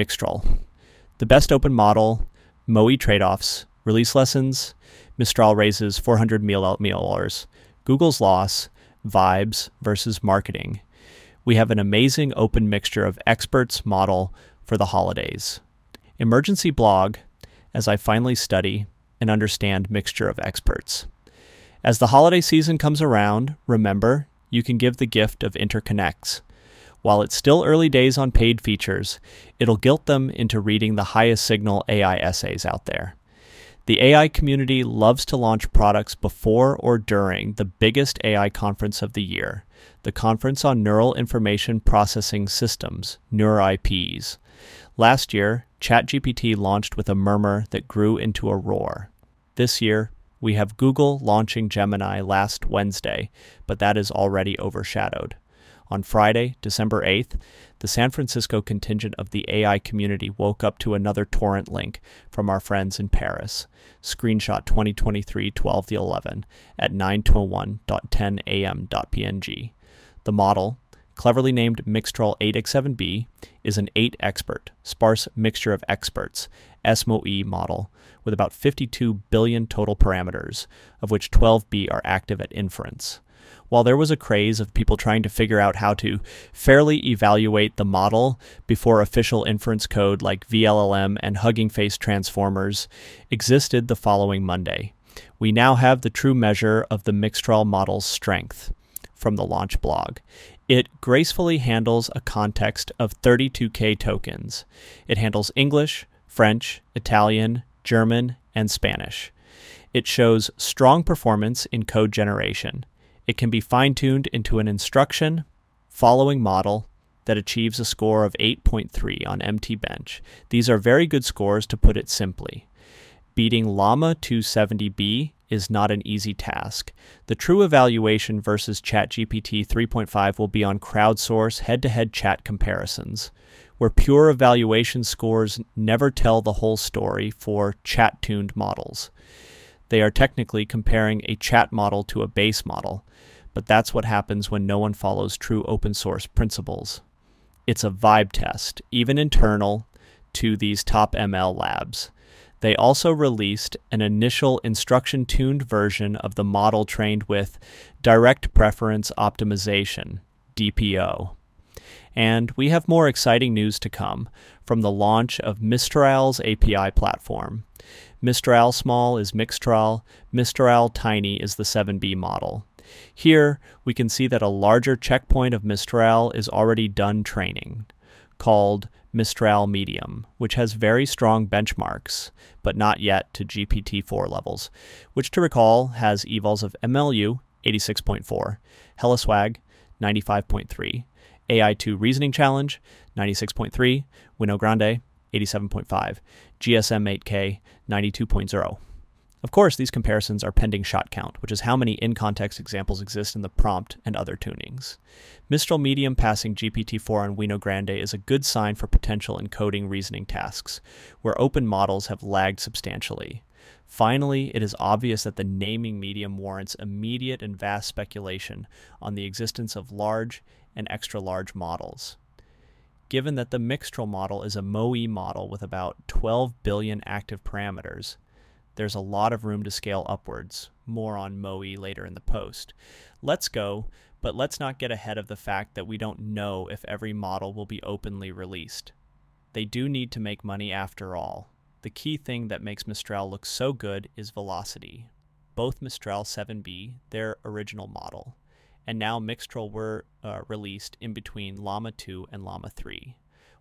Mixtral, the best open model, MoE trade-offs, release lessons, Mistral raises $400 million, Google's loss, vibes versus marketing. We have an amazing open mixture of experts model for the holidays. Emergency blog, as I finally study and understand mixture of experts. As the holiday season comes around, remember, you can give the gift of interconnects. While it's still early days on paid features, it'll guilt them into reading the highest signal AI essays out there. The AI community loves to launch products before or during the biggest AI conference of the year, the Conference on Neural Information Processing Systems, NeurIPS. Last year, ChatGPT launched with a murmur that grew into a roar. This year, we have Google launching Gemini last Wednesday, but that is already overshadowed. On Friday, December 8th, the San Francisco contingent of the AI community woke up to another torrent link from our friends in Paris. Screenshot 2023-12-11 at 9:01.10 a.m.png. The model, cleverly named Mixtral 8x7b, is an 8-expert, sparse mixture of experts, SMoE model, with about 52 billion total parameters, of which 12b are active at inference. While there was a craze of people trying to figure out how to fairly evaluate the model before official inference code like VLLM and Hugging Face Transformers existed the following Monday, we now have the true measure of the Mixtral model's strength from the launch blog. It gracefully handles a context of 32K tokens. It handles English, French, Italian, German, and Spanish. It shows strong performance in code generation. It can be fine-tuned into an instruction following model that achieves a score of 8.3 on MT Bench. These are very good scores, to put it simply. Beating Llama 270B is not an easy task. The true evaluation versus ChatGPT 3.5 will be on crowdsource head-to-head chat comparisons, where pure evaluation scores never tell the whole story for chat-tuned models. They are technically comparing a chat model to a base model, but that's what happens when no one follows true open-source principles. It's a vibe test, even internal to these top ML labs. They also released an initial instruction-tuned version of the model trained with Direct Preference Optimization, DPO. And we have more exciting news to come from the launch of Mistral's API platform. Mistral Small is Mixtral, Mistral Tiny is the 7B model. Here, we can see that a larger checkpoint of Mistral is already done training, called Mistral Medium, which has very strong benchmarks, but not yet to GPT-4 levels, which to recall has evals of MLU 86.4, HellaSwag 95.3, AI2 Reasoning Challenge 96.3, Wino Grande 87.5, GSM 8K 92.0. Of course, these comparisons are pending shot count, which is how many in-context examples exist in the prompt and other tunings. Mistral Medium passing GPT-4 on Wino Grande is a good sign for potential encoding reasoning tasks, where open models have lagged substantially. Finally, it is obvious that the naming medium warrants immediate and vast speculation on the existence of large and extra-large models. Given that the Mixtral model is a MoE model with about 12 billion active parameters, there's a lot of room to scale upwards. More on MoE later in the post. Let's go, but let's not get ahead of the fact that we don't know if every model will be openly released. They do need to make money after all. The key thing that makes Mistral look so good is velocity. Both Mistral 7B, their original model, and now Mixtral were released in between Llama 2 and Llama 3.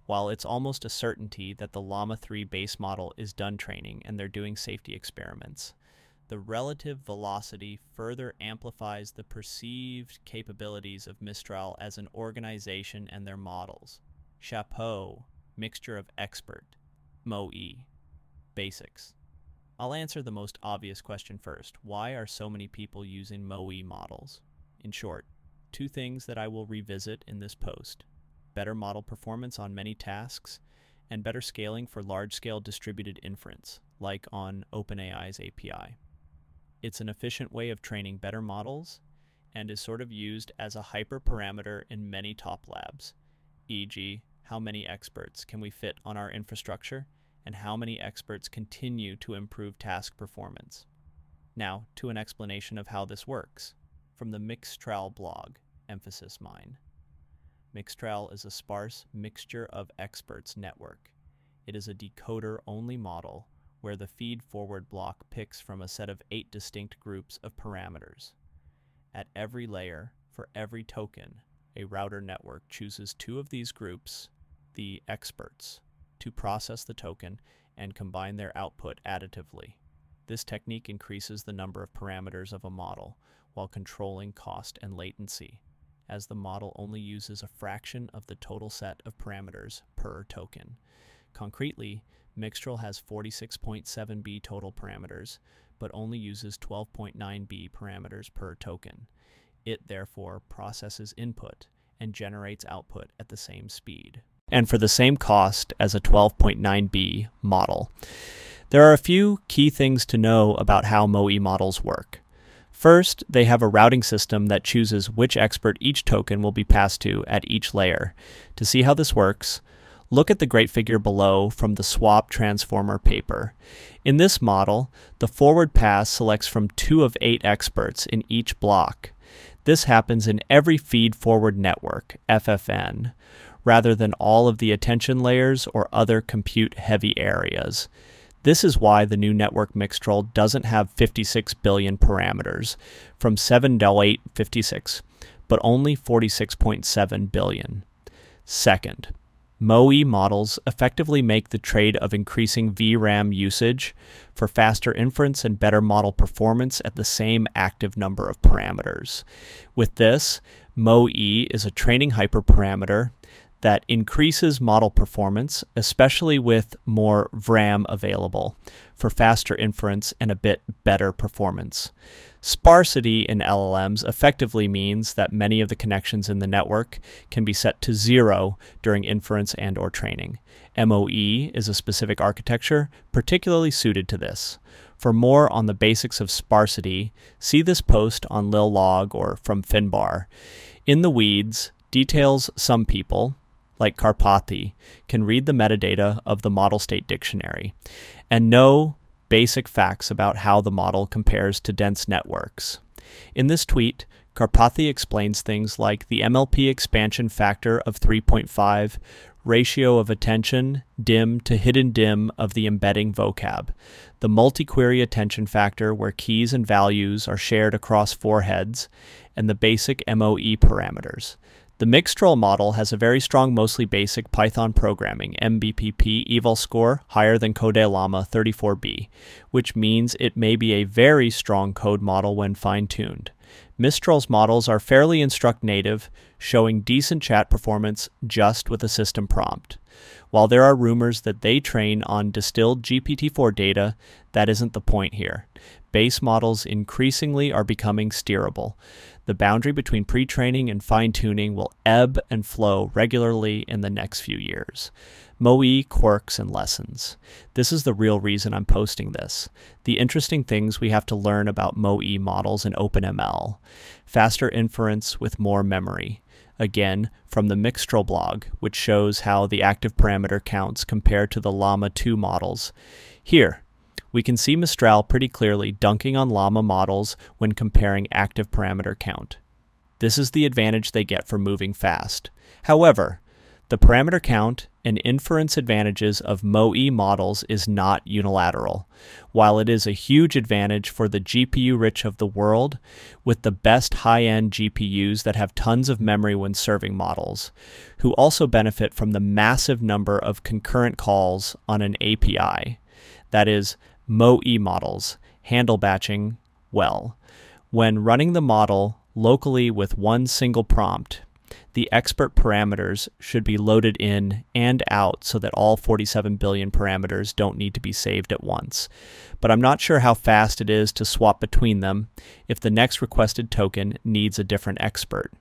While it's almost a certainty that the Llama 3 base model is done training and they're doing safety experiments, the relative velocity further amplifies the perceived capabilities of Mistral as an organization and their models. Chapeau, mixture of expert, MoE, basics. I'll answer the most obvious question first. Why are so many people using MoE models? In short, two things that I will revisit in this post. Better model performance on many tasks, and better scaling for large-scale distributed inference, like on OpenAI's API. It's an efficient way of training better models, and is sort of used as a hyperparameter in many top labs, e.g. how many experts can we fit on our infrastructure, and how many experts continue to improve task performance. Now, to an explanation of how this works, from the Mixtral blog, emphasis mine. Mixtral is a sparse mixture of experts network. It is a decoder-only model where the feed-forward block picks from a set of 8 distinct groups of parameters. At every layer, for every token, a router network chooses 2 of these groups, the experts, to process the token and combine their output additively. This technique increases the number of parameters of a model while controlling cost and latency, as the model only uses a fraction of the total set of parameters per token. Concretely, Mixtral has 46.7B total parameters, but only uses 12.9B parameters per token. It therefore processes input and generates output at the same speed and for the same cost as a 12.9B model. There are a few key things to know about how MoE models work. First, they have a routing system that chooses which expert each token will be passed to at each layer. To see how this works, look at the great figure below from the swap transformer paper. In this model, the forward pass selects from 2 of 8 experts in each block. This happens in every feed-forward network, FFN, rather than all of the attention layers or other compute-heavy areas. This is why the new network Mixtral doesn't have 56 billion parameters from 7.856, but only 46.7 billion. Second, MoE models effectively make the trade of increasing VRAM usage for faster inference and better model performance at the same active number of parameters. With this, MoE is a training hyperparameter that increases model performance, especially with more VRAM available, for faster inference and a bit better performance. Sparsity in LLMs effectively means that many of the connections in the network can be set to 0 during inference and or training. MoE is a specific architecture particularly suited to this. For more on the basics of sparsity, see this post on Lil Log or from Finbar. In the weeds, details some people, like Karpathy, can read the metadata of the model state dictionary and know basic facts about how the model compares to dense networks. In this tweet, Karpathy explains things like the MLP expansion factor of 3.5, ratio of attention dim to hidden dim of the embedding vocab, the multi-query attention factor where keys and values are shared across 4 heads, and the basic MoE parameters. The Mixtral model has a very strong, mostly basic Python programming MBPP eval score higher than CodeLlama 34B, which means it may be a very strong code model when fine-tuned. Mistral's models are fairly instruct native, showing decent chat performance just with a system prompt. While there are rumors that they train on distilled GPT-4 data, that isn't the point here. Base models increasingly are becoming steerable. The boundary between pre-training and fine-tuning will ebb and flow regularly in the next few years. MoE quirks and lessons. This is the real reason I'm posting this. The interesting things we have to learn about MoE models in OpenML. Faster inference with more memory. Again, from the Mixtral blog, which shows how the active parameter counts compare to the Llama 2 models. Here, we can see Mistral pretty clearly dunking on Llama models when comparing active parameter count. This is the advantage they get for moving fast. However, the parameter count and inference advantages of MoE models is not unilateral. While it is a huge advantage for the GPU-rich of the world, with the best high-end GPUs that have tons of memory when serving models, who also benefit from the massive number of concurrent calls on an API. That is, MoE models handle batching well. When running the model locally with one single prompt, the expert parameters should be loaded in and out so that all 47 billion parameters don't need to be saved at once. But I'm not sure how fast it is to swap between them if the next requested token needs a different expert.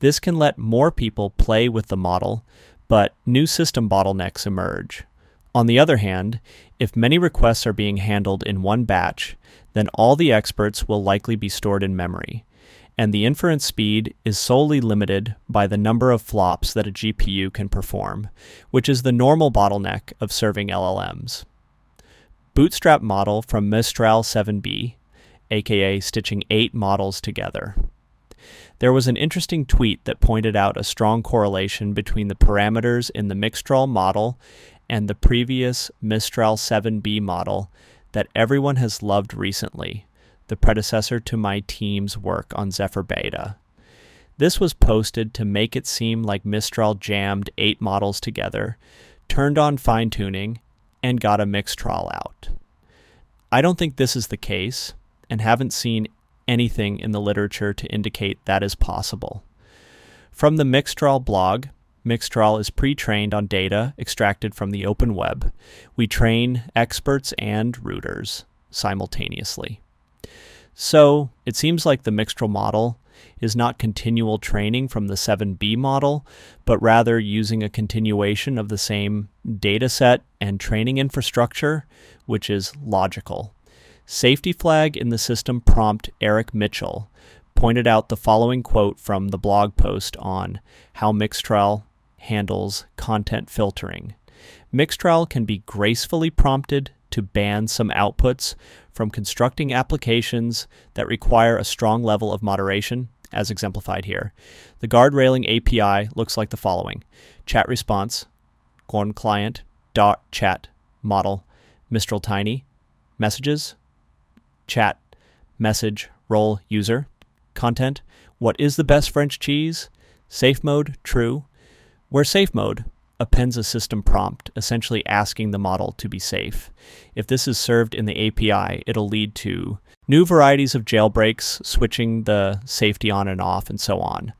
This can let more people play with the model, but new system bottlenecks emerge. On the other hand, if many requests are being handled in one batch, then all the experts will likely be stored in memory. and the inference speed is solely limited by the number of flops that a GPU can perform, which is the normal bottleneck of serving LLMs. Bootstrap model from Mistral 7B, aka stitching 8 models together. There was an interesting tweet that pointed out a strong correlation between the parameters in the Mixtral model and the previous Mistral 7B model that everyone has loved recently, the predecessor to my team's work on Zephyr Beta. This was posted to make it seem like Mistral jammed 8 models together, turned on fine-tuning, and got a Mixtral out. I don't think this is the case, and haven't seen anything in the literature to indicate that is possible. From the Mixtral blog, Mixtral is pre-trained on data extracted from the open web. We train experts and rooters simultaneously. So it seems like the Mixtral model is not continual training from the 7B model, but rather using a continuation of the same dataset and training infrastructure, which is logical. Safety flag in the system prompt Eric Mitchell pointed out the following quote from the blog post on how Mixtral handles content filtering. Mixtral can be gracefully prompted to ban some outputs from constructing applications that require a strong level of moderation, as exemplified here. The guardrailing API looks like the following: chat response, corn client, dot chat, model, Mistral Tiny, messages, chat, message, role, user, content, what is the best French cheese, safe mode, true, where safe mode appends a system prompt, essentially asking the model to be safe. If this is served in the API, it'll lead to new varieties of jailbreaks, switching the safety on and off, and so on.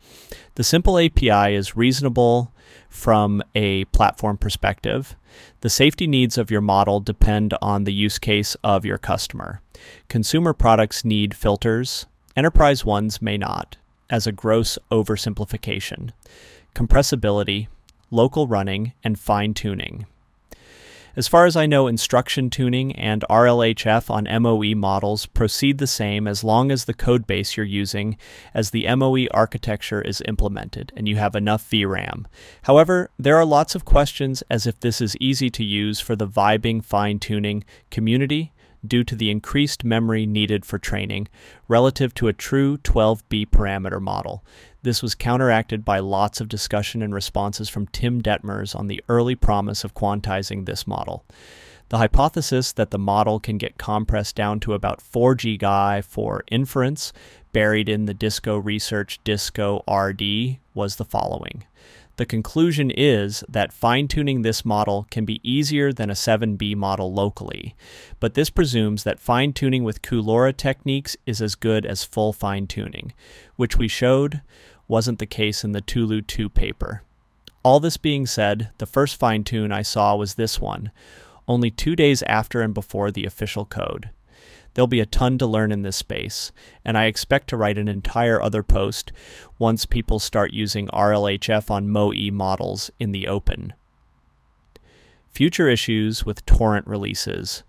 The simple API is reasonable from a platform perspective. The safety needs of your model depend on the use case of your customer. Consumer products need filters. Enterprise ones may not, as a gross oversimplification. Compressibility, local running, and fine-tuning. As far as I know, instruction tuning and RLHF on MoE models proceed the same as long as the codebase you're using as the MoE architecture is implemented and you have enough VRAM. However, there are lots of questions as if this is easy to use for the vibing fine-tuning community due to the increased memory needed for training relative to a true 12B parameter model. This was counteracted by lots of discussion and responses from Tim Detmers on the early promise of quantizing this model. The hypothesis that the model can get compressed down to about 4 GHz for inference, buried in the Disco research Disco-RD, was the following. The conclusion is that fine-tuning this model can be easier than a 7B model locally, but this presumes that fine-tuning with QLoRA techniques is as good as full fine-tuning, which we showed wasn't the case in the Tulu 2 paper. All this being said, the first fine-tune I saw was this one, only 2 days after and before the official code. There'll be a ton to learn in this space, and I expect to write an entire other post once people start using RLHF on MoE models in the open. Future issues with torrent releases.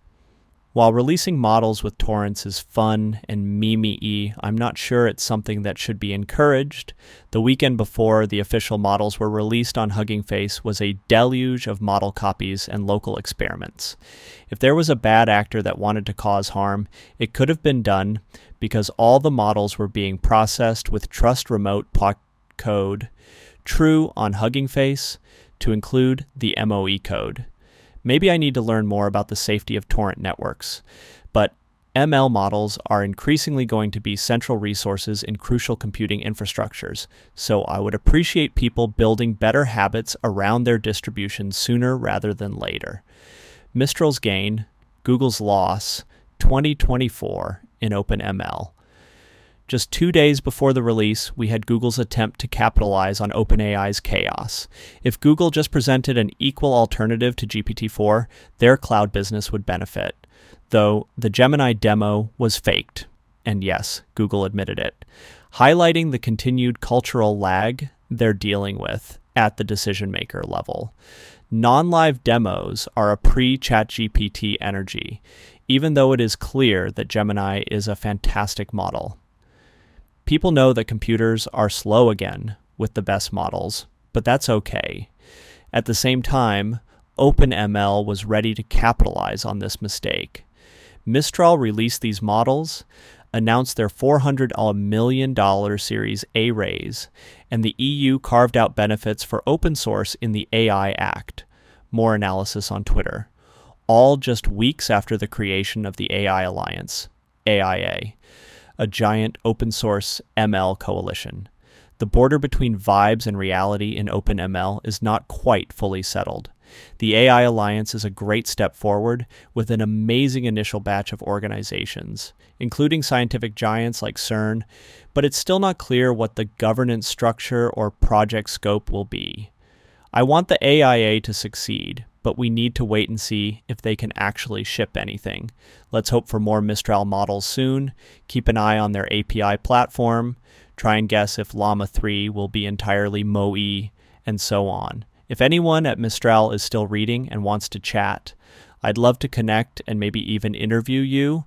While releasing models with torrents is fun and meme-y, I'm not sure it's something that should be encouraged. The weekend before the official models were released on Hugging Face was a deluge of model copies and local experiments. If there was a bad actor that wanted to cause harm, it could have been done because all the models were being processed with Trust Remote code, true on Hugging Face, to include the MoE code. Maybe I need to learn more about the safety of torrent networks, but ML models are increasingly going to be central resources in crucial computing infrastructures, so I would appreciate people building better habits around their distribution sooner rather than later. Mistral's gain, Google's loss, 2024 in OpenML. Just 2 days before the release, we had Google's attempt to capitalize on OpenAI's chaos. If Google just presented an equal alternative to GPT-4, their cloud business would benefit. Though, the Gemini demo was faked. And yes, Google admitted it, highlighting the continued cultural lag they're dealing with at the decision-maker level. Non-live demos are a pre-ChatGPT energy, even though it is clear that Gemini is a fantastic model. People know that computers are slow again with the best models, but that's okay. At the same time, OpenML was ready to capitalize on this mistake. Mistral released these models, announced their $400 million Series A raise, and the EU carved out benefits for open source in the AI Act. More analysis on Twitter. All just weeks after the creation of the AI Alliance, AIA, a giant open source ML coalition. The border between vibes and reality in OpenML is not quite fully settled. The AI Alliance is a great step forward with an amazing initial batch of organizations, including scientific giants like CERN, but it's still not clear what the governance structure or project scope will be. I want the AIA to succeed, but we need to wait and see if they can actually ship anything. Let's hope for more Mistral models soon, keep an eye on their API platform, try and guess if Llama 3 will be entirely MoE, and so on. If anyone at Mistral is still reading and wants to chat, I'd love to connect and maybe even interview you,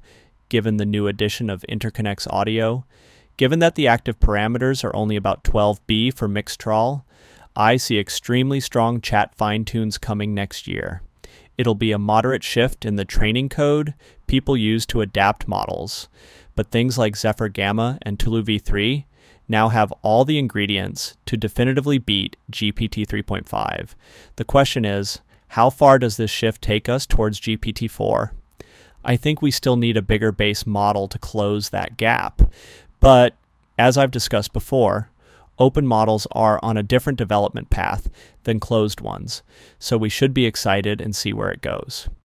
given the new edition of Interconnects Audio. Given that the active parameters are only about 12B for Mixtral, I see extremely strong chat fine-tunes coming next year. It'll be a moderate shift in the training code people use to adapt models, but things like Zephyr Gamma and Tulu 3 now have all the ingredients to definitively beat GPT 3.5. The question is, how far does this shift take us towards GPT-4? I think we still need a bigger base model to close that gap. But as I've discussed before, open models are on a different development path than closed ones, so we should be excited and see where it goes.